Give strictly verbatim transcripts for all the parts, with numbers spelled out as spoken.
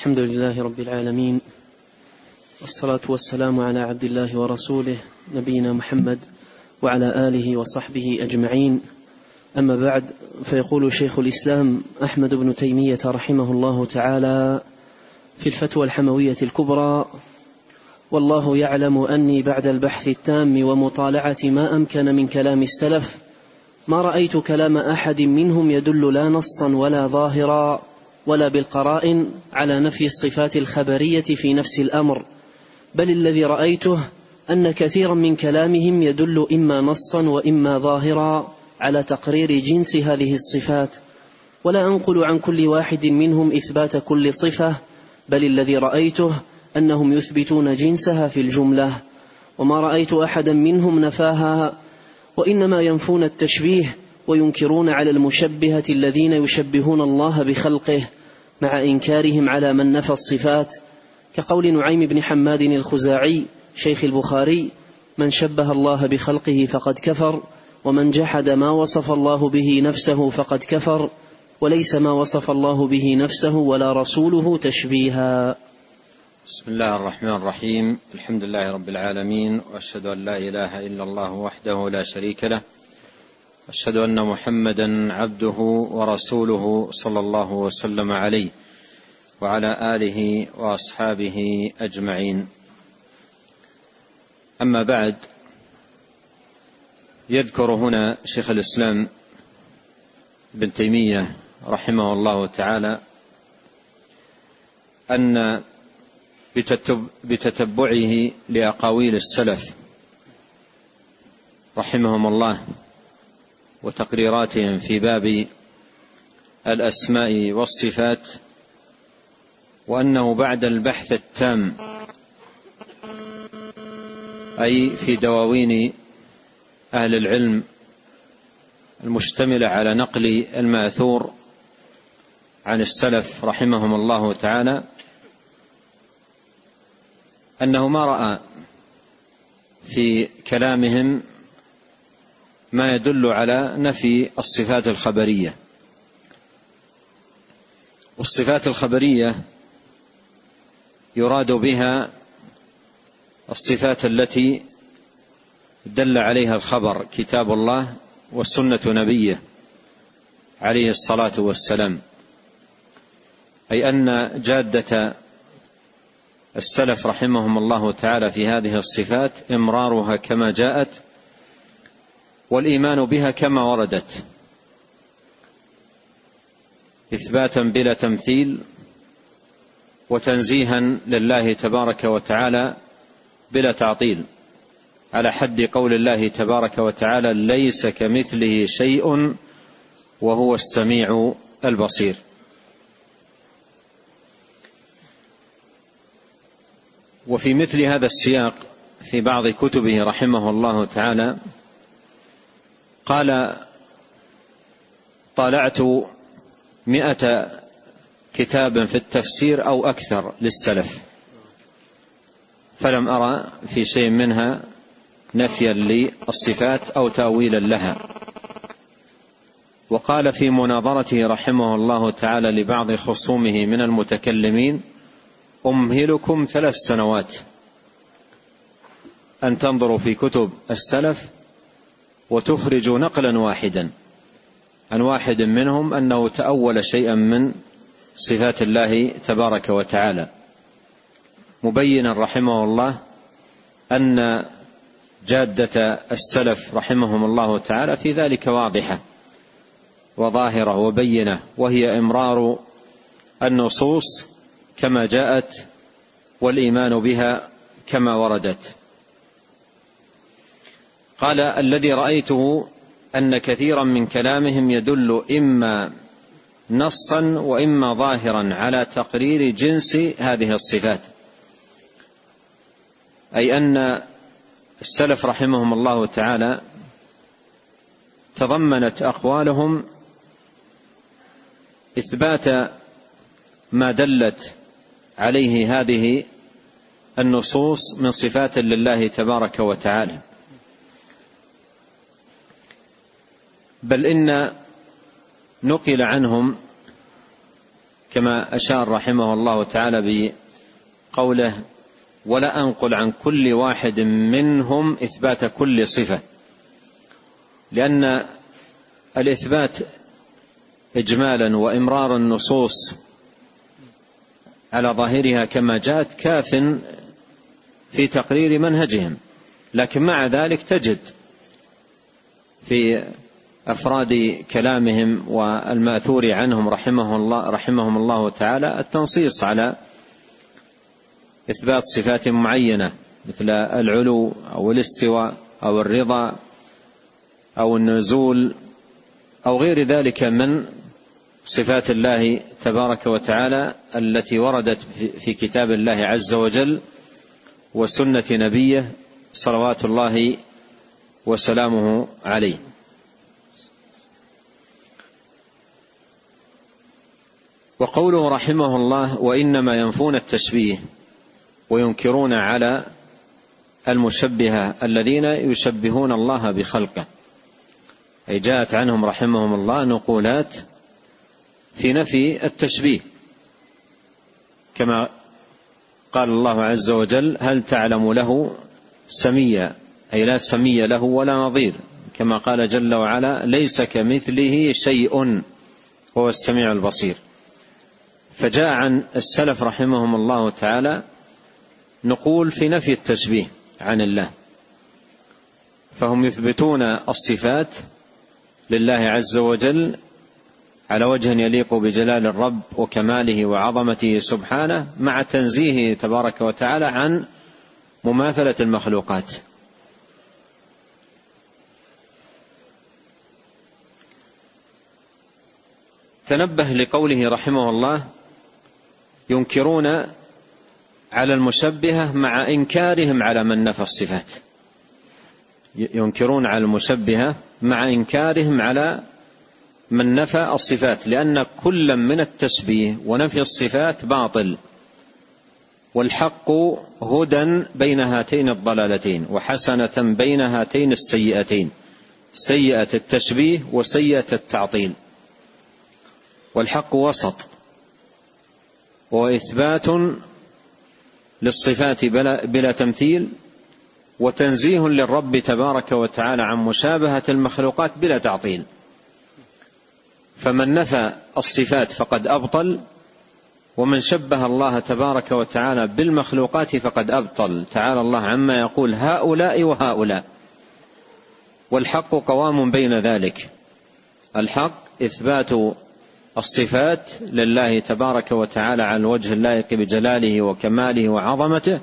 الحمد لله رب العالمين، والصلاة والسلام على عبد الله ورسوله نبينا محمد وعلى آله وصحبه أجمعين، أما بعد، فيقول شيخ الإسلام أحمد بن تيمية رحمه الله تعالى في الفتوى الحموية الكبرى: والله يعلم أني بعد البحث التام ومطالعة ما أمكن من كلام السلف ما رأيت كلام أحد منهم يدل لا نصا ولا ظاهرا ولا بالقرائن على نفي الصفات الخبرية في نفس الأمر، بل الذي رأيته أن كثيرا من كلامهم يدل إما نصا وإما ظاهرا على تقرير جنس هذه الصفات، ولا أنقل عن كل واحد منهم إثبات كل صفة، بل الذي رأيته أنهم يثبتون جنسها في الجملة، وما رأيت أحدا منهم نفاها، وإنما ينفون التشبيه وينكرون على المشبهة الذين يشبهون الله بخلقه مع إنكارهم على من نفى الصفات، كقول نعيم بن حماد الخزاعي شيخ البخاري: من شبه الله بخلقه فقد كفر، ومن جحد ما وصف الله به نفسه فقد كفر، وليس ما وصف الله به نفسه ولا رسوله تشبيها. بسم الله الرحمن الرحيم، الحمد لله رب العالمين، وأشهد أن لا إله إلا الله وحده لا شريك له، أشهد أن محمدا عبده ورسوله صلى الله وسلم عليه وعلى آله وأصحابه أجمعين. أما بعد، يذكر هنا شيخ الإسلام ابن تيمية رحمه الله تعالى أن بتتبعه لأقاويل السلف رحمهم الله وتقريراتهم في باب الأسماء والصفات، وأنه بعد البحث التام، أي في دواوين أهل العلم المشتملة على نقل المأثور عن السلف رحمهم الله تعالى، أنه ما رأى في كلامهم ما يدل على نفي الصفات الخبرية. والصفات الخبرية يراد بها الصفات التي دل عليها الخبر كتاب الله وسنة نبيه عليه الصلاة والسلام، أي أن جادة السلف رحمهم الله تعالى في هذه الصفات إمرارها كما جاءت والإيمان بها كما وردت، إثباتا بلا تمثيل وتنزيها لله تبارك وتعالى بلا تعطيل، على حد قول الله تبارك وتعالى: ليس كمثله شيء وهو السميع البصير. وفي مثل هذا السياق في بعض كتبه رحمه الله تعالى قال: طالعت مئة كتاب في التفسير أو أكثر للسلف، فلم أرى في شيء منها نفيا للصفات أو تأويلا لها. وقال في مناظرته رحمه الله تعالى لبعض خصومه من المتكلمين: أمهلكم ثلاث سنوات أن تنظروا في كتب السلف وتخرجوا نقلا واحدا عن واحد منهم أنه تأول شيئا من صفات الله تبارك وتعالى، مبينا رحمه الله أن جادة السلف رحمهم الله تعالى في ذلك واضحة وظاهرة وبينة، وهي إمرار النصوص كما جاءت والإيمان بها كما وردت. قال: الذي رأيته أن كثيرا من كلامهم يدل إما نصا وإما ظاهرا على تقرير جنس هذه الصفات، أي أن السلف رحمهم الله تعالى تضمنت أقوالهم إثبات ما دلت عليه هذه النصوص من صفات لله تبارك وتعالى، بل إن نقل عنهم كما أشار رحمه الله تعالى بقوله ولا أنقل عن كل واحد منهم إثبات كل صفة، لأن الإثبات إجمالا وإمرار النصوص على ظاهرها كما جاءت كاف في تقرير منهجهم، لكن مع ذلك تجد في أفراد كلامهم والمأثور عنهم رحمه الله رحمهم الله تعالى التنصيص على إثبات صفات معينة مثل العلو أو الاستواء أو الرضا أو النزول أو غير ذلك من صفات الله تبارك وتعالى التي وردت في كتاب الله عز وجل وسنة نبيه صلوات الله وسلامه عليه. وقوله رحمه الله وإنما ينفون التشبيه وينكرون على المشبهة الذين يشبهون الله بخلقه، أي جاءت عنهم رحمهم الله نقولات في نفي التشبيه كما قال الله عز وجل هل تعلم له سميا، أي لا سمي له ولا نظير، كما قال جل وعلا ليس كمثله شيء وهو السميع البصير. فجاء عن السلف رحمهم الله تعالى نقول في نفي التشبيه عن الله، فهم يثبتون الصفات لله عز وجل على وجه يليق بجلال الرب وكماله وعظمته سبحانه مع تنزيهه تبارك وتعالى عن مماثلة المخلوقات. تنبه لقوله رحمه الله ينكرون على المشبهة مع إنكارهم على من نفى الصفات، ينكرون على المشبهة مع إنكارهم على من نفى الصفات، لأن كل من التشبيه ونفي الصفات باطل، والحق هدى بين هاتين الضلالتين وحسنة بين هاتين السيئتين، سيئة التشبيه وسيئة التعطيل، والحق وسط وإثبات للصفات بلا, بلا تمثيل وتنزيه للرب تبارك وتعالى عن مشابهة المخلوقات بلا تعطيل. فمن نفى الصفات فقد أبطل، ومن شبه الله تبارك وتعالى بالمخلوقات فقد أبطل، تعالى الله عما يقول هؤلاء وهؤلاء. والحق قوام بين ذلك، الحق إثبات الصفات لله تبارك وتعالى على الوجه اللائق بجلاله وكماله وعظمته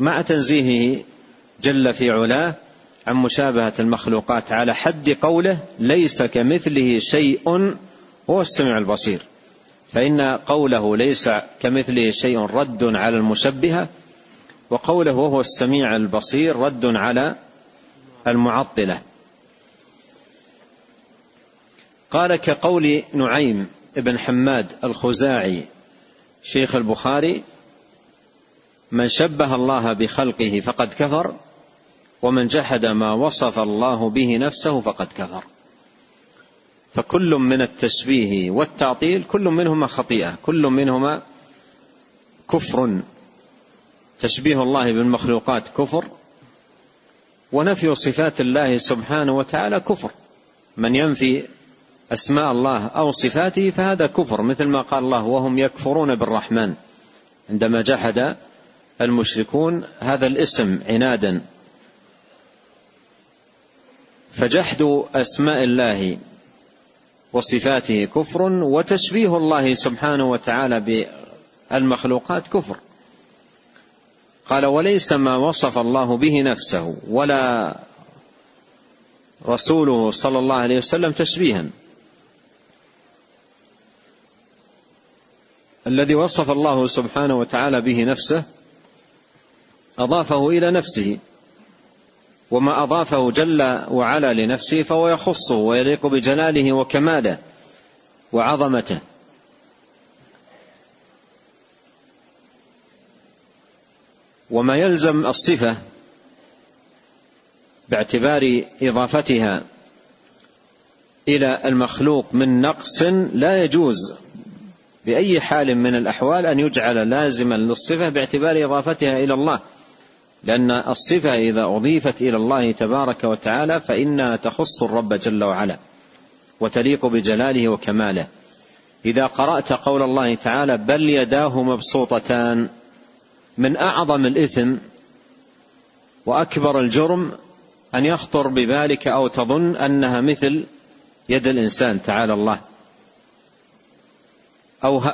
مع تنزيهه جل في علاه عن مشابهة المخلوقات على حد قوله ليس كمثله شيء هو السميع البصير، فإن قوله ليس كمثله شيء رد على المشبهة، وقوله هو السميع البصير رد على المعطلة. قال كقول نعيم بن حماد الخزاعي شيخ البخاري من شبه الله بخلقه فقد كفر، ومن جحد ما وصف الله به نفسه فقد كفر. فكل من التشبيه والتعطيل كل منهما خطيئة، كل منهما كفر، تشبيه الله بالمخلوقات كفر، ونفي صفات الله سبحانه وتعالى كفر، من ينفي أسماء الله أو صفاته فهذا كفر، مثل ما قال الله وهم يكفرون بالرحمن عندما جحد المشركون هذا الاسم عنادا. فجحد أسماء الله وصفاته كفر، وتشبيه الله سبحانه وتعالى بالمخلوقات كفر. قال وليس ما وصف الله به نفسه ولا رسوله صلى الله عليه وسلم تشبيها، الذي وصف الله سبحانه وتعالى به نفسه أضافه إلى نفسه، وما أضافه جل وعلا لنفسه فهو يخصه ويليق بجلاله وكماله وعظمته. وما يلزم الصفة باعتبار إضافتها إلى المخلوق من نقص لا يجوز بأي حال من الأحوال أن يجعل لازما للصفة باعتبار إضافتها إلى الله، لأن الصفة إذا أضيفت إلى الله تبارك وتعالى فإنها تخص الرب جل وعلا وتليق بجلاله وكماله. إذا قرأت قول الله تعالى بل يداه مبسوطتان، من أعظم الإثم وأكبر الجرم أن يخطر ببالك أو تظن أنها مثل يد الإنسان تعالى الله،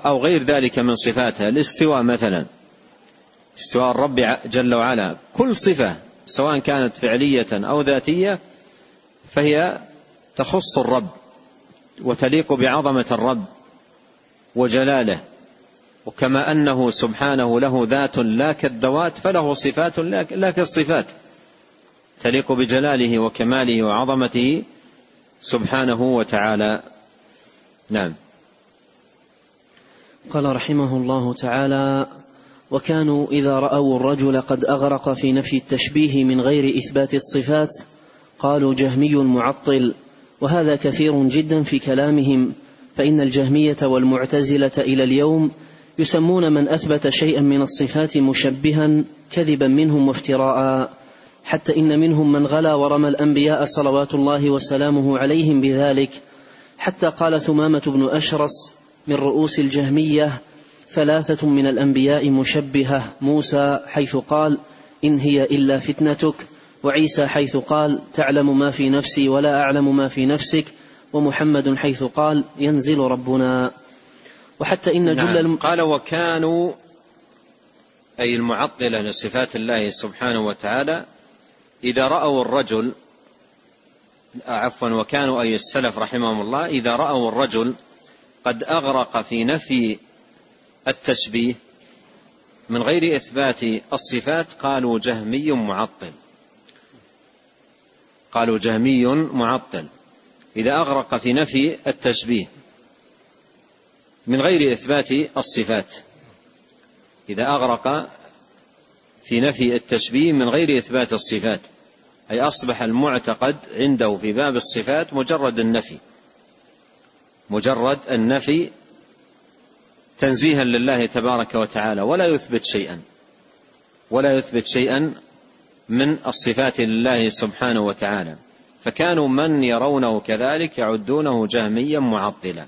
أو غير ذلك من صفاتها. الاستواء مثلا، استواء الرب جل وعلا، كل صفة سواء كانت فعلية أو ذاتية فهي تخص الرب وتليق بعظمة الرب وجلاله، وكما أنه سبحانه له ذات لا كالذوات فله صفات لا كالصفات تليق بجلاله وكماله وعظمته سبحانه وتعالى. نعم. قال رحمه الله تعالى: وكانوا إذا رأوا الرجل قد أغرق في نفي التشبيه من غير إثبات الصفات قالوا جهمي معطل، وهذا كثير جدا في كلامهم، فإن الجهمية والمعتزلة إلى اليوم يسمون من أثبت شيئا من الصفات مشبها كذبا منهم وافتراء، حتى إن منهم من غلا ورمى الأنبياء صلوات الله وسلامه عليهم بذلك، حتى قال ثمامة بن أشرس من رؤوس الجهمية: ثلاثة من الأنبياء مشبهة، موسى حيث قال إن هي إلا فتنتك، وعيسى حيث قال تعلم ما في نفسي ولا أعلم ما في نفسك، ومحمد حيث قال ينزل ربنا. وحتى إن جل نعم. الم... قال وكانوا أي المعطلة لصفات الله سبحانه وتعالى إذا رأوا الرجل عفوا وكانوا أي السلف رحمهم الله إذا رأوا الرجل قد أغرق في نفي التشبيه من غير إثبات الصفات قالوا جهمي معطل، قالوا جهمي معطل إذا أغرق في نفي التشبيه من غير إثبات الصفات، إذا أغرق في نفي التشبيه من غير إثبات الصفات، أي أصبح المعتقد عنده في باب الصفات مجرد النفي، مجرد النفي تنزيها لله تبارك وتعالى، ولا يثبت شيئا ولا يثبت شيئا من الصفات لله سبحانه وتعالى. فكانوا من يرونه كذلك يعدونه جهميا معطلا.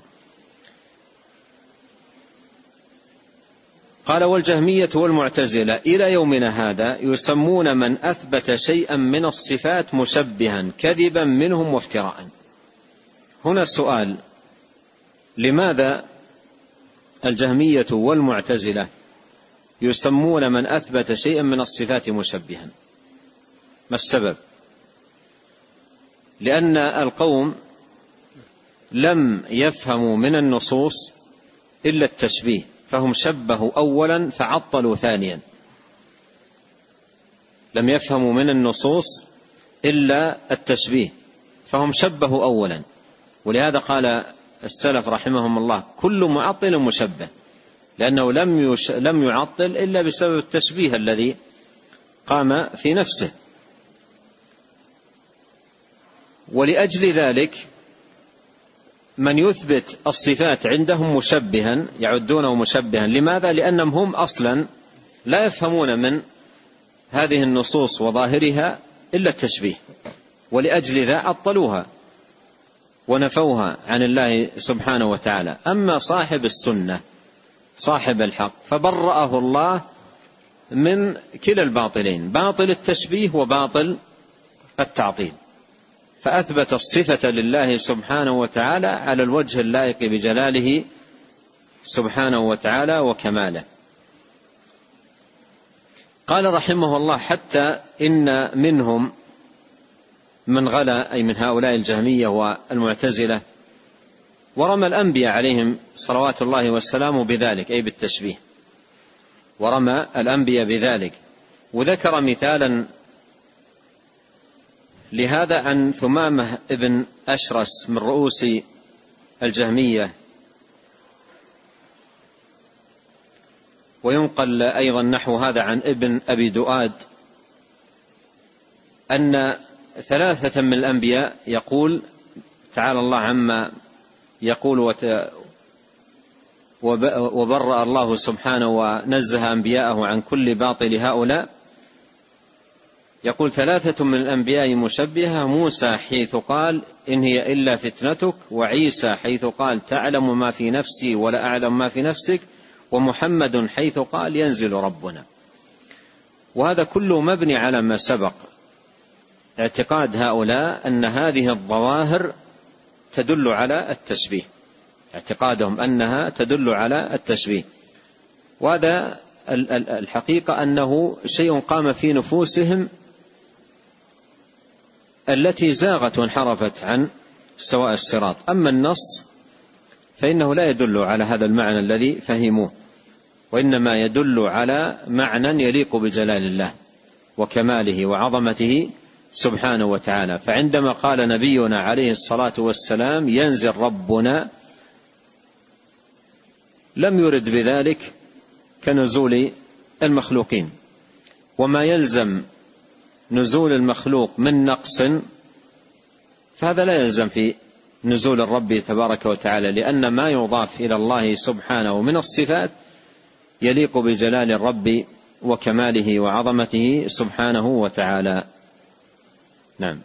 قال والجهمية والمعتزلة إلى يومنا هذا يسمون من أثبت شيئا من الصفات مشبها كذبا منهم وافتراء. هنا السؤال: لماذا الجهمية والمعتزلة يسمون من أثبت شيئا من الصفات مشبها؟ ما السبب؟ لأن القوم لم يفهموا من النصوص إلا التشبيه، فهم شبهوا أولا فعطلوا ثانيا. لم يفهموا من النصوص إلا التشبيه فهم شبهوا أولا، ولهذا قال السلف رحمهم الله كل معطل مشبه، لأنه لم لم يعطل إلا بسبب التشبيه الذي قام في نفسه. ولأجل ذلك من يثبت الصفات عندهم مشبها يعدونه مشبها. لماذا؟ لأنهم هم أصلا لا يفهمون من هذه النصوص وظاهرها إلا التشبيه، ولأجل ذا عطلوها ونفوها عن الله سبحانه وتعالى. أما صاحب السنة صاحب الحق فبرأه الله من كلا الباطلين، باطل التشبيه وباطل التعطيل، فأثبت الصفة لله سبحانه وتعالى على الوجه اللائق بجلاله سبحانه وتعالى وكماله. قال رحمه الله: حتى إن منهم من غلا أي من هؤلاء الجهمية والمعتزلة ورمى الأنبياء عليهم صلوات الله والسلام بذلك أي بالتشبيه، ورمى الأنبياء بذلك. وذكر مثالا لهذا عن ثمامة بن أشرس من رؤوس الجهمية، وينقل أيضا نحو هذا عن ابن أبي دؤاد أن ثلاثة من الأنبياء يقول تعالى الله عما يقول وبرأ الله سبحانه ونزه أنبياءه عن كل باطل هؤلاء. يقول ثلاثة من الأنبياء مشبهة: موسى حيث قال إن هي إلا فتنتك، وعيسى حيث قال تعلم ما في نفسي ولا أعلم ما في نفسك، ومحمد حيث قال ينزل ربنا. وهذا كله مبني على ما سبق، اعتقاد هؤلاء أن هذه الظواهر تدل على التشبيه، اعتقادهم أنها تدل على التشبيه. وهذا الحقيقة أنه شيء قام في نفوسهم التي زاغت وانحرفت عن سواء الصراط. أما النص فإنه لا يدل على هذا المعنى الذي فهموه، وإنما يدل على معنى يليق بجلال الله وكماله وعظمته سبحانه وتعالى. فعندما قال نبينا عليه الصلاة والسلام ينزل ربنا، لم يرد بذلك كنزول المخلوقين، وما يلزم نزول المخلوق من نقص فهذا لا يلزم في نزول الرب تبارك وتعالى، لأن ما يضاف إلى الله سبحانه من الصفات يليق بجلال الرب وكماله وعظمته سبحانه وتعالى. نعم.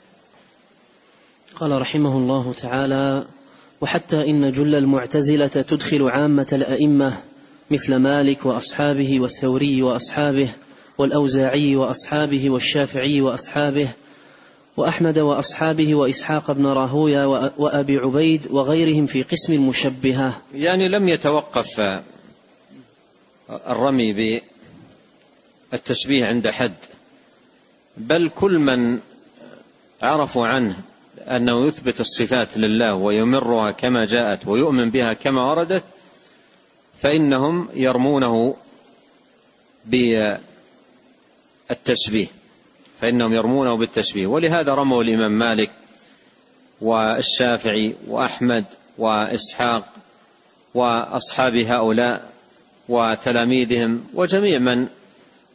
قال رحمه الله تعالى: وحتى إن جل المعتزلة تدخل عامة الأئمة مثل مالك وأصحابه والثوري وأصحابه والأوزاعي وأصحابه والشافعي وأصحابه وأحمد وأصحابه وإسحاق بن راهويا وأبي عبيد وغيرهم في قسم المشبهة. يعني لم يتوقف الرمي بالتشبيه عند حد، بل كل من عرفوا عنه أنه يثبت الصفات لله ويمرها كما جاءت ويؤمن بها كما وردت فإنهم يرمونه بالتشبيه فإنهم يرمونه بالتشبيه ولهذا رموا الإمام مالك والشافعي وأحمد وإسحاق وأصحاب هؤلاء وتلاميذهم وجميع من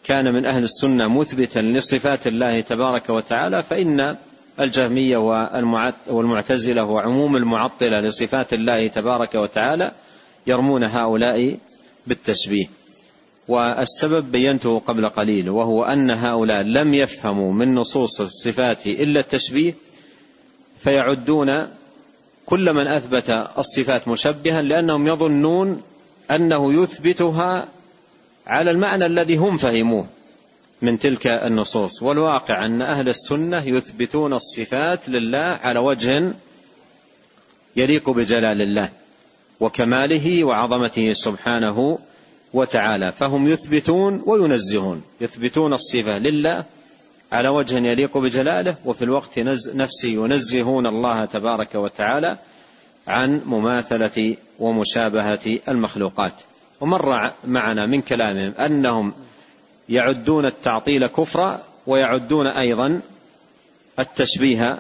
كان من أهل السنة مثبتا لصفات الله تبارك وتعالى. فإن الجهمية والمعتزلة وعموم المعطلة لصفات الله تبارك وتعالى يرمون هؤلاء بالتشبيه، والسبب بينته قبل قليل، وهو أن هؤلاء لم يفهموا من نصوص الصفات إلا التشبيه، فيعدون كل من أثبت الصفات مشبها لأنهم يظنون أنه يثبتها على المعنى الذي هم فهموه من تلك النصوص. والواقع أن أهل السنة يثبتون الصفات لله على وجه يليق بجلال الله وكماله وعظمته سبحانه وتعالى، فهم يثبتون وينزهون، يثبتون الصفة لله على وجه يليق بجلاله، وفي الوقت نفسه ينزهون الله تبارك وتعالى عن مماثلة ومشابهة المخلوقات. ومر معنا من كلامهم أنهم يعدون التعطيل كفرا ويعدون أيضا التشبيه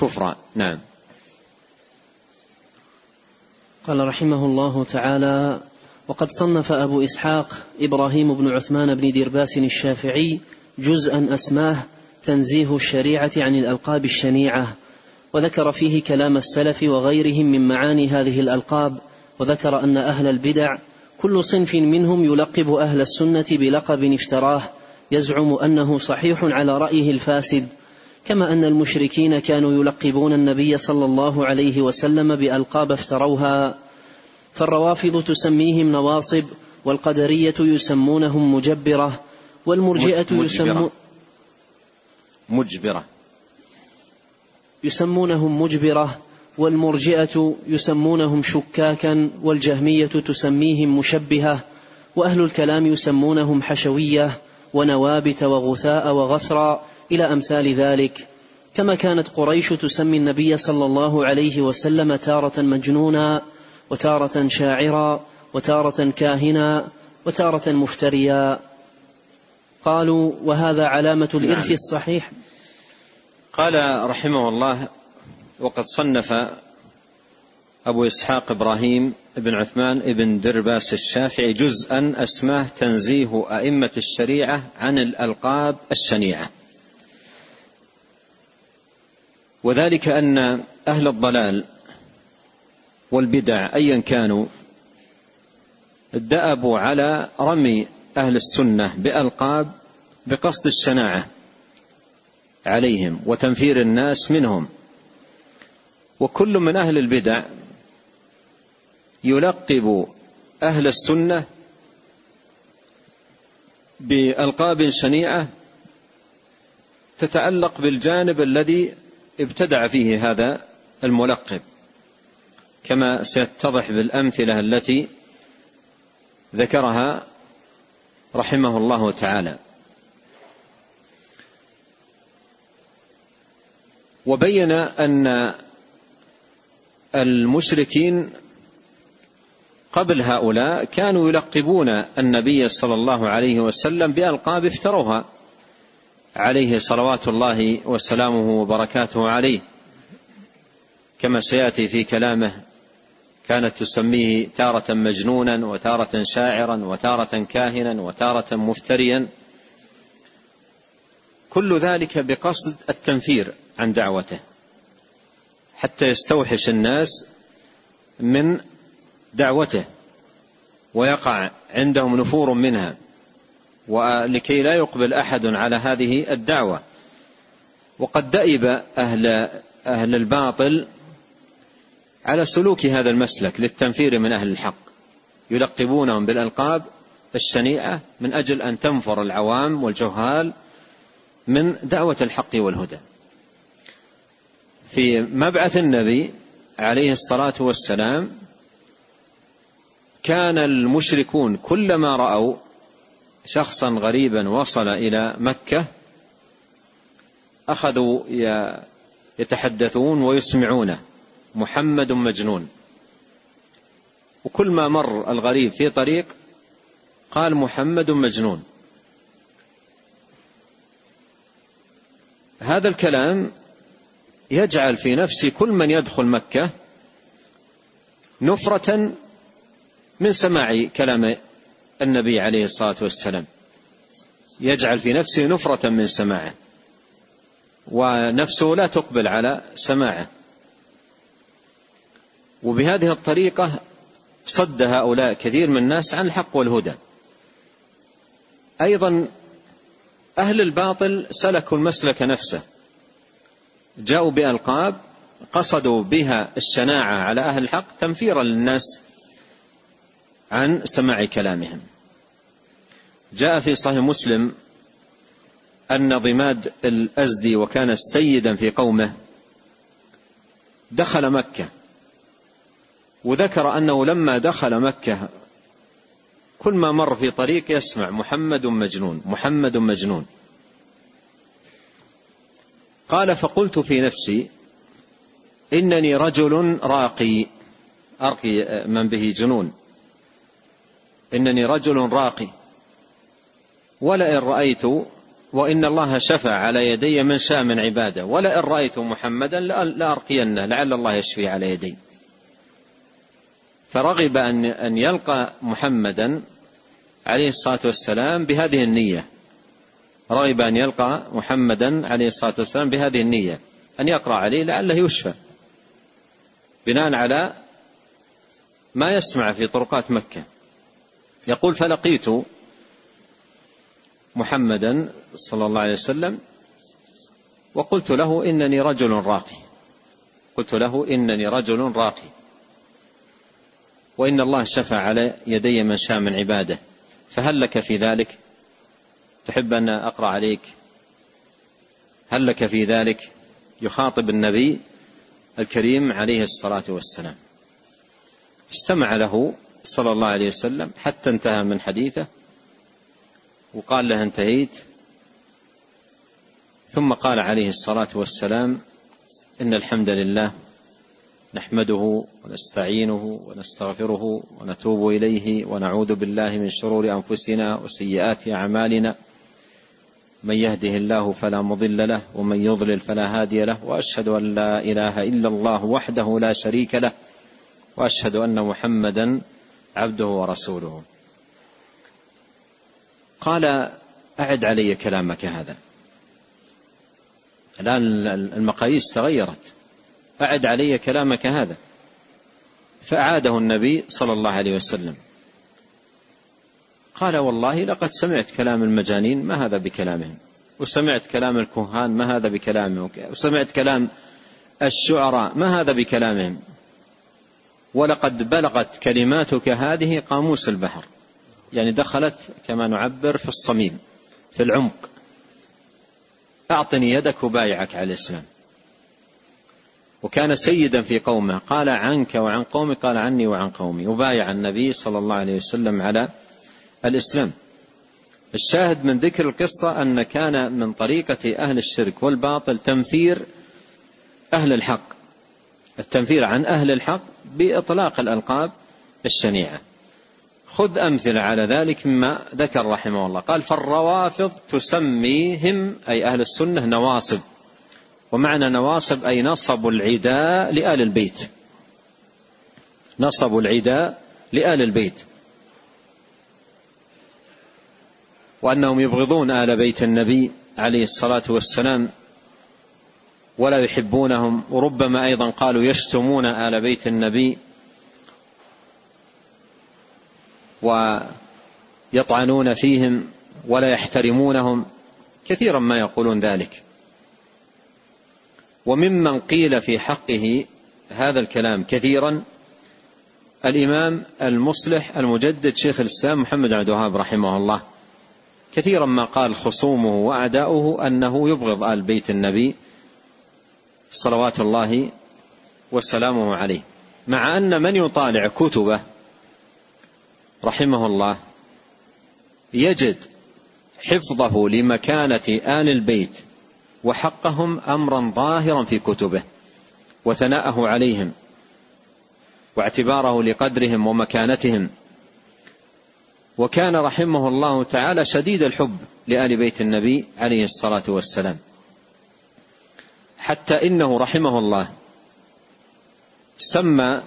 كفرا. نعم. قال رحمه الله تعالى: وقد صنف أبو إسحاق إبراهيم بن عثمان بن درباس الشافعي جزءا أسماه تنزيه الشريعة عن الألقاب الشنيعة، وذكر فيه كلام السلف وغيرهم من معاني هذه الألقاب، وذكر أن أهل البدع كل صنف منهم يلقب أهل السنة بلقب اشتراه يزعم أنه صحيح على رأيه الفاسد، كما أن المشركين كانوا يلقبون النبي صلى الله عليه وسلم بألقاب افتروها، فالروافض تسميهم نواصب، والقدرية يسمونهم مجبرة، والمرجئة يسمون مجبرة يسمونهم مجبرة والمرجئة يسمونهم شكاكا، والجهمية تسميهم مشبهة، وأهل الكلام يسمونهم حشوية ونوابت وغثاء وغثرا إلى أمثال ذلك. كما كانت قريش تسمي النبي صلى الله عليه وسلم تارة مجنونا، وتارة شاعرا، وتارة كاهنا، وتارة مفتريا. قالوا: وهذا علامة الإرث الصحيح. قال رحمه الله: وقد صنف أبو إسحاق إبراهيم بن عثمان بن درباس الشافعي جزءا أسماه تنزيه أئمة الشريعة عن الألقاب الشنيعة، وذلك أن أهل الضلال والبدع أيا كانوا دأبوا على رمي أهل السنة بألقاب بقصد الشناعة عليهم وتنفير الناس منهم. وكل من أهل البدع يلقب أهل السنة بألقاب شنيعة تتعلق بالجانب الذي ابتدع فيه هذا الملقب، كما سيتضح بالأمثلة التي ذكرها رحمه الله تعالى. وبين أن المشركين قبل هؤلاء كانوا يلقبون النبي صلى الله عليه وسلم بألقاب افتروها عليه صلوات الله وسلامه وبركاته عليه، كما سيأتي في كلامه: كانت تسميه تارة مجنونا، وتارة شاعرا، وتارة كاهنا، وتارة مفتريا، كل ذلك بقصد التنفير عن دعوته حتى يستوحش الناس من دعوته ويقع عندهم نفور منها، ولكي لا يقبل أحد على هذه الدعوة. وقد دأب أهل, أهل الباطل على سلوك هذا المسلك للتنفير من أهل الحق، يلقبونهم بالألقاب الشنيعة من أجل أن تنفر العوام والجهال من دعوة الحق والهدى. في مبعث النبي عليه الصلاة والسلام كان المشركون كلما رأوا شخصا غريبا وصل إلى مكة أخذوا يتحدثون ويسمعونه: محمد مجنون. وكل ما مر الغريب في طريق قال: محمد مجنون. هذا الكلام يجعل في نفسي كل من يدخل مكة نفرة من سماع كلام النبي عليه الصلاة والسلام، يجعل في نفسه نفرة من سماعه، ونفسه لا تقبل على سماعه. وبهذه الطريقة صد هؤلاء كثير من الناس عن الحق والهدى. أيضا أهل الباطل سلكوا المسلك نفسه، جاءوا بألقاب قصدوا بها الشناعة على أهل الحق تنفيرا للناس عن سماع كلامهم. جاء في صحيح مسلم أن ضماد الأزدي وكان سيدا في قومه دخل مكة، وذكر أنه لما دخل مكة كل ما مر في طريق يسمع: محمد مجنون، محمد مجنون. قال: فقلت في نفسي إنني رجل راقي أرقي من به جنون، إنني رجل راقي، ولئن رأيت، وإن الله شفع على يدي من شاء من عباده، ولئن رأيت محمدا لأرقينه لعل الله يشفي على يدي. فرغب أن يلقى محمدا عليه الصلاة والسلام بهذه النية، رغب أن يلقى محمدا عليه الصلاة والسلام بهذه النية أن يقرأ عليه لعله يشفى، بناء على ما يسمع في طرقات مكة. يقول: فلقيت محمدا صلى الله عليه وسلم وقلت له إنني رجل راقي، قلت له إنني رجل راقي، وإن الله شفع على يدي من شاء من عباده، فهل لك في ذلك؟ تحب أن أقرأ عليك؟ هل لك في ذلك؟ يخاطب النبي الكريم عليه الصلاة والسلام. استمع له صلى الله عليه وسلم حتى انتهى من حديثه، وقال له: انتهيت؟ ثم قال عليه الصلاة والسلام: إن الحمد لله نحمده ونستعينه ونستغفره ونتوب إليه ونعوذ بالله من شرور أنفسنا وسيئات أعمالنا، من يهده الله فلا مضل له ومن يضلل فلا هادي له، وأشهد أن لا إله إلا الله وحده لا شريك له، وأشهد أن محمدا عبده ورسوله. قال: أعد علي كلامك هذا. الآن المقاييس تغيرت، أعد علي كلامك هذا. فأعاده النبي صلى الله عليه وسلم، قال والله لقد سمعت كلام المجانين ما هذا بكلامهم، وسمعت كلام الكهان ما هذا بكلامهم، وسمعت كلام الشعراء ما هذا بكلامهم، ولقد بلغت كلماتك هذه قاموس البحر، يعني دخلت كما نعبر في الصميم في العمق. أعطني يدك وبايعك على الإسلام. وكان سيدا في قومه، قال عنك وعن قومي، قال عني وعن قومي، وبايع النبي صلى الله عليه وسلم على الإسلام. الشاهد من ذكر القصة أن كان من طريقة أهل الشرك والباطل تنفير أهل الحق، التنفير عن أهل الحق بإطلاق الألقاب الشنيعة. خذ أمثلة على ذلك مما ذكر رحمه الله، قال فالروافض تسميهم أي أهل السنة نواصب، ومعنى نواصب أي نصب العداء لآل البيت، نصب العداء لآل البيت، وأنهم يبغضون آل بيت النبي عليه الصلاة والسلام ولا يحبونهم، وربما أيضا قالوا يشتمون آل بيت النبي ويطعنون فيهم ولا يحترمونهم، كثيرا ما يقولون ذلك. وممن قيل في حقه هذا الكلام كثيرا الإمام المصلح المجدد شيخ الإسلام محمد بن عبد الوهاب رحمه الله، كثيرا ما قال خصومه وأعداؤه أنه يبغض آل بيت النبي صلوات الله وسلامه عليه، مع أن من يطالع كتبه رحمه الله يجد حفظه لمكانة آل البيت وحقهم أمرا ظاهرا في كتبه، وثناءه عليهم واعتباره لقدرهم ومكانتهم. وكان رحمه الله تعالى شديد الحب لآل بيت النبي عليه الصلاة والسلام، حتى إنه رحمه الله سمى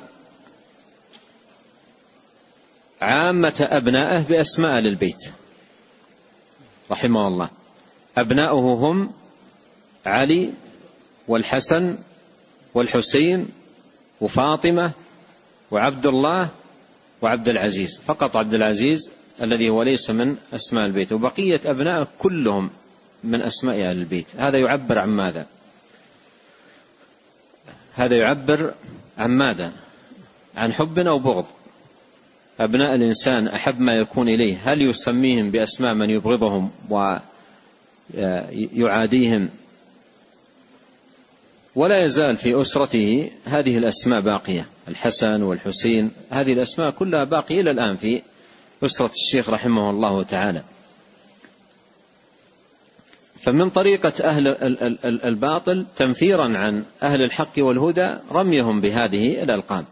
عامة أبنائه بأسماء آل البيت رحمه الله، أبناؤه هم علي والحسن والحسين وفاطمة وعبد الله وعبد العزيز، فقط عبد العزيز الذي هو ليس من أسماء البيت، وبقية أبنائه كلهم من أسماء آل البيت. هذا يعبر عن ماذا؟ هذا يعبر عن ماذا؟ عن حب أو بغض. أبناء الإنسان أحب ما يكون إليه هل يسميهم بأسماء من يبغضهم ويعاديهم؟ ولا يزال في أسرته هذه الأسماء باقية، الحسن والحسين، هذه الأسماء كلها باقية إلى الآن في أسرة الشيخ رحمه الله تعالى. فمن طريقة أهل الباطل تنفيرا عن أهل الحق والهدى رميهم بهذه الألقاب.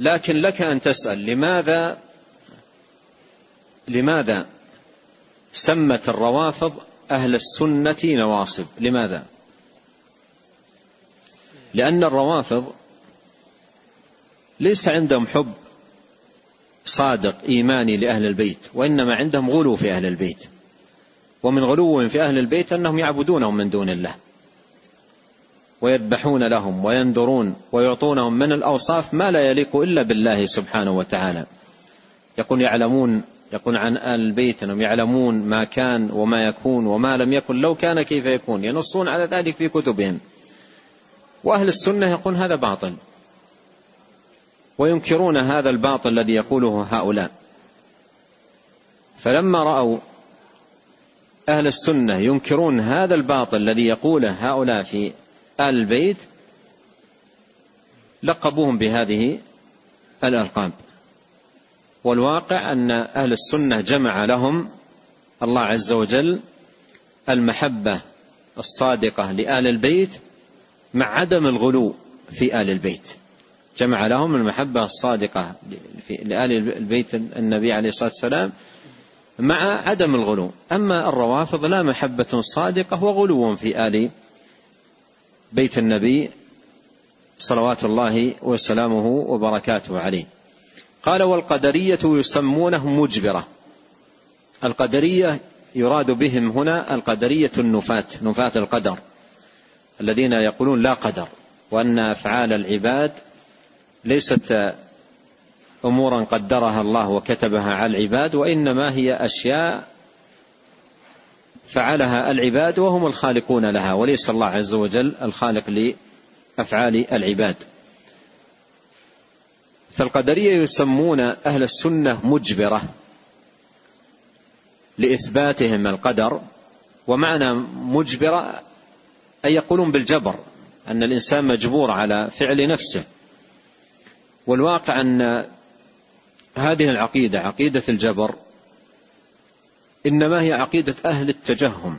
لكن لك أن تسأل لماذا لماذا سمت الروافض أهل السنة نواصب؟ لماذا؟ لأن الروافض ليس عندهم حب صادق إيماني لأهل البيت، وإنما عندهم غلو في أهل البيت، ومن غلوهم في أهل البيت أنهم يعبدونهم من دون الله ويذبحون لهم وينذرون ويعطونهم من الأوصاف ما لا يليق إلا بالله سبحانه وتعالى. يقول يعلمون، يقول عن آل البيت أنهم يعلمون ما كان وما يكون وما لم يكن لو كان كيف يكون، ينصون على ذلك في كتبهم. وأهل السنة يقول هذا باطل، وينكرون هذا الباطل الذي يقوله هؤلاء. فلما رأوا أهل السنة ينكرون هذا الباطل الذي يقوله هؤلاء في آل البيت لقبوهم بهذه الألقاب. والواقع أن أهل السنة جمع لهم الله عز وجل المحبة الصادقة لآل البيت مع عدم الغلو في آل البيت، جمع لهم المحبة الصادقة لآل البيت النبي عليه الصلاة والسلام مع عدم الغلو. أما الروافض لا محبة صادقة وغلو في آل بيت النبي صلوات الله وسلامه وبركاته عليه. قال والقدرية يسمونهم مجبرة. القدرية يراد بهم هنا القدرية النفاة، نفاة القدر، الذين يقولون لا قدر، وأن أفعال العباد ليست أمورا قدرها الله وكتبها على العباد، وإنما هي أشياء فعلها العباد وهم الخالقون لها، وليس الله عز وجل الخالق لأفعال العباد. فالقدرية يسمون أهل السنة مجبرة لإثباتهم القدر، ومعنى مجبرة أي يقولون بالجبر، أن الإنسان مجبور على فعل نفسه. والواقع أن هذه العقيدة، عقيدة الجبر، إنما هي عقيدة أهل التجهم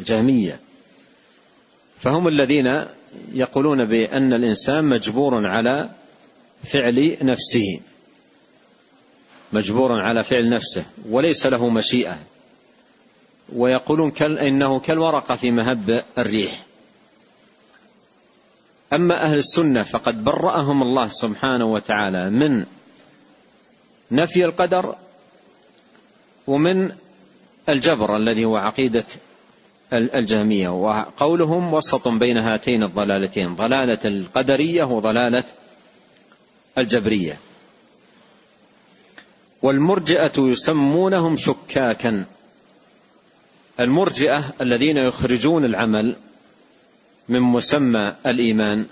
الجهمية، فهم الذين يقولون بأن الإنسان مجبور على فعل نفسه، مجبور على فعل نفسه وليس له مشيئة، ويقولون إنه كالورقة في مهب الريح. أما أهل السنة فقد برأهم الله سبحانه وتعالى من نفي القدر ومن الجبر الذي هو عقيدة الجهمية. وقولهم وسط بين هاتين الضلالتين، ضلالة القدرية وضلالة الجبرية. والمرجئة يسمونهم شكاكا، المرجئة الذين يخرجون العمل من مسمى الإيمان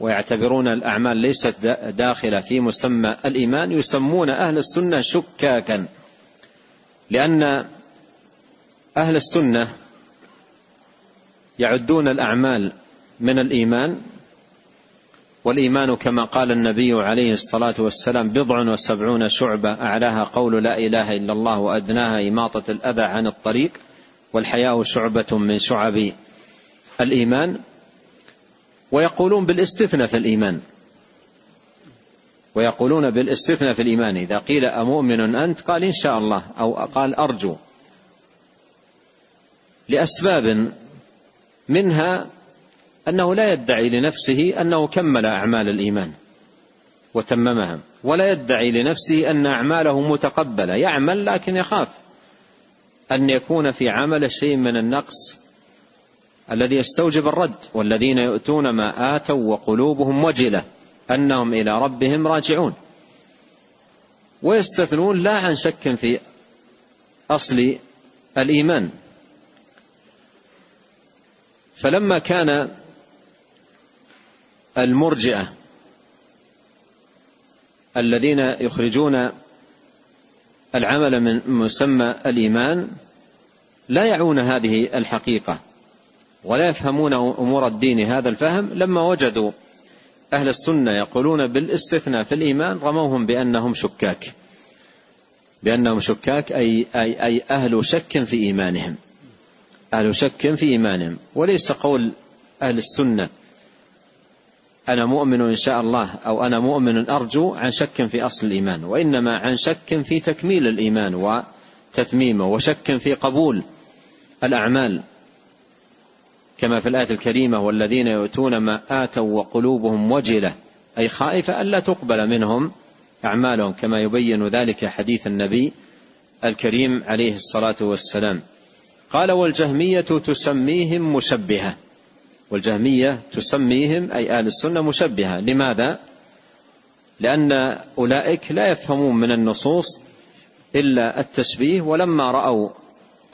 ويعتبرون الأعمال ليست داخلة في مسمى الإيمان، يسمون أهل السنة شكاكا، لأن أهل السنة يعدون الأعمال من الإيمان، والإيمان كما قال النبي عليه الصلاة والسلام بضع وسبعون شعبة، أعلاها قول لا إله إلا الله وأدناها إماطة الأذى عن الطريق، والحياء شعبة من شعب الإيمان. ويقولون بالاستثناء في الإيمان، ويقولون بالاستثناء في الإيمان، إذا قيل أمؤمن أنت قال إن شاء الله أو قال أرجو، لأسباب منها أنه لا يدعي لنفسه أنه كمل أعمال الإيمان وتممها، ولا يدعي لنفسه أن أعماله متقبلة، يعمل لكن يخاف أن يكون في عمله شيء من النقص الذي يستوجب الرد. والذين يؤتون ما آتوا وقلوبهم وجلة أنهم إلى ربهم راجعون، ويستثنون لا عن شك في أصل الإيمان. فلما كان المرجئة الذين يخرجون العمل من مسمى الإيمان لا يعون هذه الحقيقة ولا يفهمون أمور الدين هذا الفهم، لما وجدوا أهل السنة يقولون بالاستثناء في الإيمان رموهم بأنهم شكاك، بأنهم شكاك أي, أي, أي أهل شك في إيمانهم، أهل شك في إيمانهم. وليس قول أهل السنة أنا مؤمن إن شاء الله أو أنا مؤمن أرجو عن شك في أصل الإيمان، وإنما عن شك في تكميل الإيمان وتتميمه، وشك في قبول الأعمال، كما في الآية الكريمة والذين يؤتون ما آتوا وقلوبهم وجلة، أي خائفة ألا تقبل منهم أعمالهم، كما يبين ذلك حديث النبي الكريم عليه الصلاة والسلام. قال والجهمية تسميهم مشبهة، والجهمية تسميهم أي أهل السنة مشبهة. لماذا؟ لأن أولئك لا يفهمون من النصوص إلا التشبيه، ولما رأوا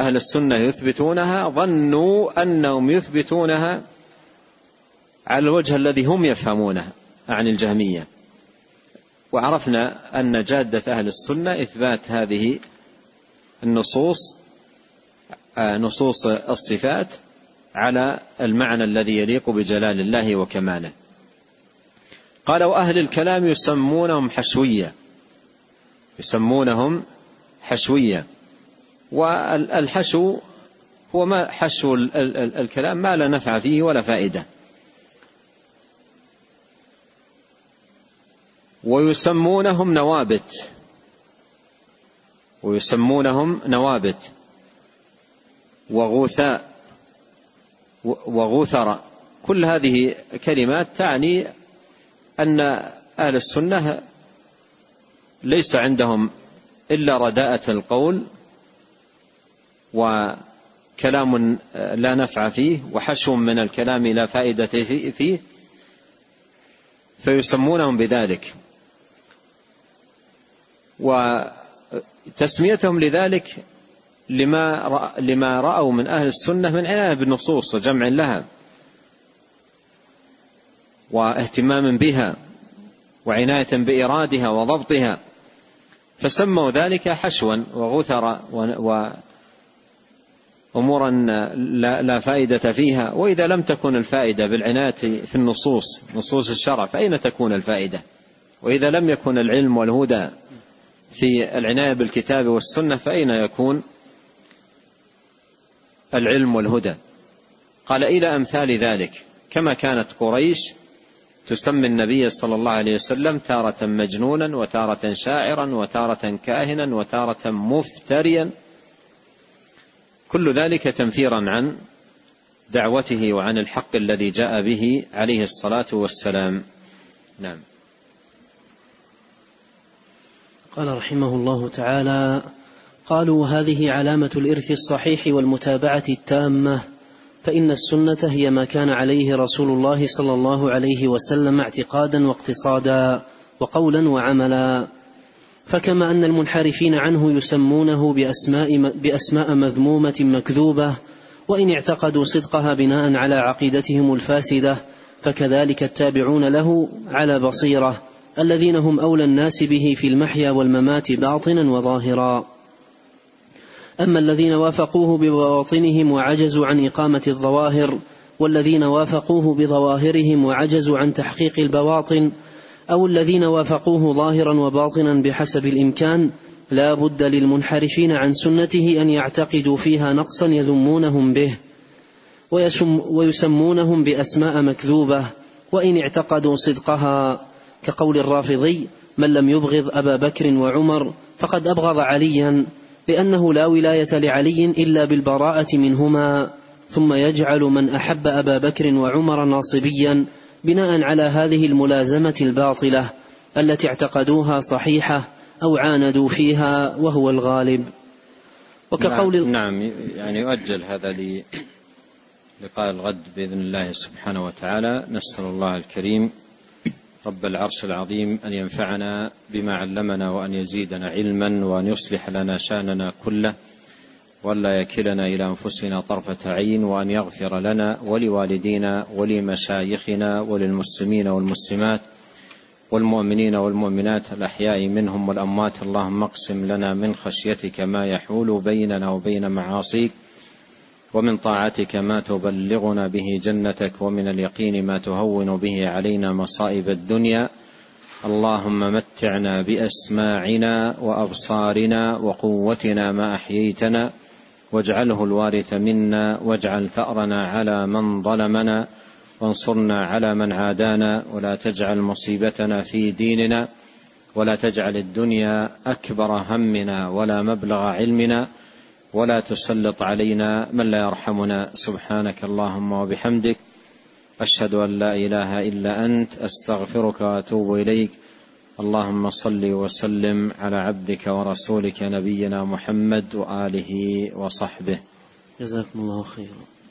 أهل السنة يثبتونها ظنوا أنهم يثبتونها على الوجه الذي هم يفهمونه عن الجهمية. وعرفنا أن جادة أهل السنة إثبات هذه النصوص، نصوص الصفات، على المعنى الذي يليق بجلال الله وكماله. قال وأهل الكلام يسمونهم حشوية، يسمونهم حشوية. والحشو هو ما حشو الكلام ما لا نفع فيه ولا فائدة. ويسمونهم نوابت، ويسمونهم نوابت وغثاء وغثر، كل هذه كلمات تعني أن أهل السنة ليس عندهم إلا رداءة القول وكلام لا نفع فيه وحشو من الكلام لا فائدة فيه، فيسمونهم بذلك. وتسميتهم لذلك لما لما رأوا من أهل السنة من عناية بالنصوص وجمع لها واهتمام بها وعناية بإيرادها وضبطها، فسموا ذلك حشوا وغثر وأمورا لا فائدة فيها. وإذا لم تكن الفائدة بالعناية في النصوص نصوص الشرع فأين تكون الفائدة؟ وإذا لم يكن العلم والهدى في العناية بالكتاب والسنة فأين يكون العلم والهدى؟ قال إلى أمثال ذلك، كما كانت قريش تسمي النبي صلى الله عليه وسلم تارة مجنونا وتارة شاعرا وتارة كاهنا وتارة مفتريا، كل ذلك تنفيرا عن دعوته وعن الحق الذي جاء به عليه الصلاة والسلام. نعم. قال رحمه الله تعالى: قالوا هذه علامة الإرث الصحيح والمتابعة التامة، فإن السنة هي ما كان عليه رسول الله صلى الله عليه وسلم اعتقادا واقتصادا وقولا وعملا، فكما أن المنحرفين عنه يسمونه بأسماء, بأسماء مذمومة مكذوبة وإن اعتقدوا صدقها بناء على عقيدتهم الفاسدة، فكذلك التابعون له على بصيرة الذين هم أولى الناس به في المحيا والممات باطنا وظاهرا. أما الذين وافقوه ببواطنهم وعجزوا عن إقامة الظواهر، والذين وافقوه بظواهرهم وعجزوا عن تحقيق البواطن، أو الذين وافقوه ظاهرا وباطنا بحسب الإمكان، لا بد للمنحرفين عن سنته أن يعتقدوا فيها نقصا يذمونهم به ويسمونهم بأسماء مكذوبة وإن اعتقدوا صدقها، كقول الرافضي: من لم يبغض أبا بكر وعمر فقد أبغض عليا، لأنه لا ولاية لعلي إلا بالبراءة منهما، ثم يجعل من أحب أبا بكر وعمر ناصبيا بناء على هذه الملازمة الباطلة التي اعتقدوها صحيحة أو عاندوا فيها وهو الغالب. وكقول نعم، يعني يؤجل هذا للقاء الغد بإذن الله سبحانه وتعالى. نسأل الله الكريم رب العرش العظيم أن ينفعنا بما علمنا وأن يزيدنا علما وأن يصلح لنا شأننا كله، ولا يكلنا إلى أنفسنا طرفة عين، وأن يغفر لنا ولوالدينا ولمشايخنا وللمسلمين والمسلمات والمؤمنين والمؤمنات الأحياء منهم والأموات. اللهم اقسم لنا من خشيتك ما يحول بيننا وبين معاصيك، ومن طاعتك ما تبلغنا به جنتك، ومن اليقين ما تهون به علينا مصائب الدنيا. اللهم متعنا بأسماعنا وأبصارنا وقوتنا ما أحييتنا، واجعله الوارث منا، واجعل ثأرنا على من ظلمنا، وانصرنا على من عادانا، ولا تجعل مصيبتنا في ديننا، ولا تجعل الدنيا أكبر همنا ولا مبلغ علمنا، ولا تسلط علينا من لا يرحمنا. سبحانك اللهم وبحمدك، أشهد أن لا إله إلا أنت، أستغفرك وأتوب إليك. اللهم صل وسلم على عبدك ورسولك نبينا محمد وآله وصحبه. جزاكم الله خيرا.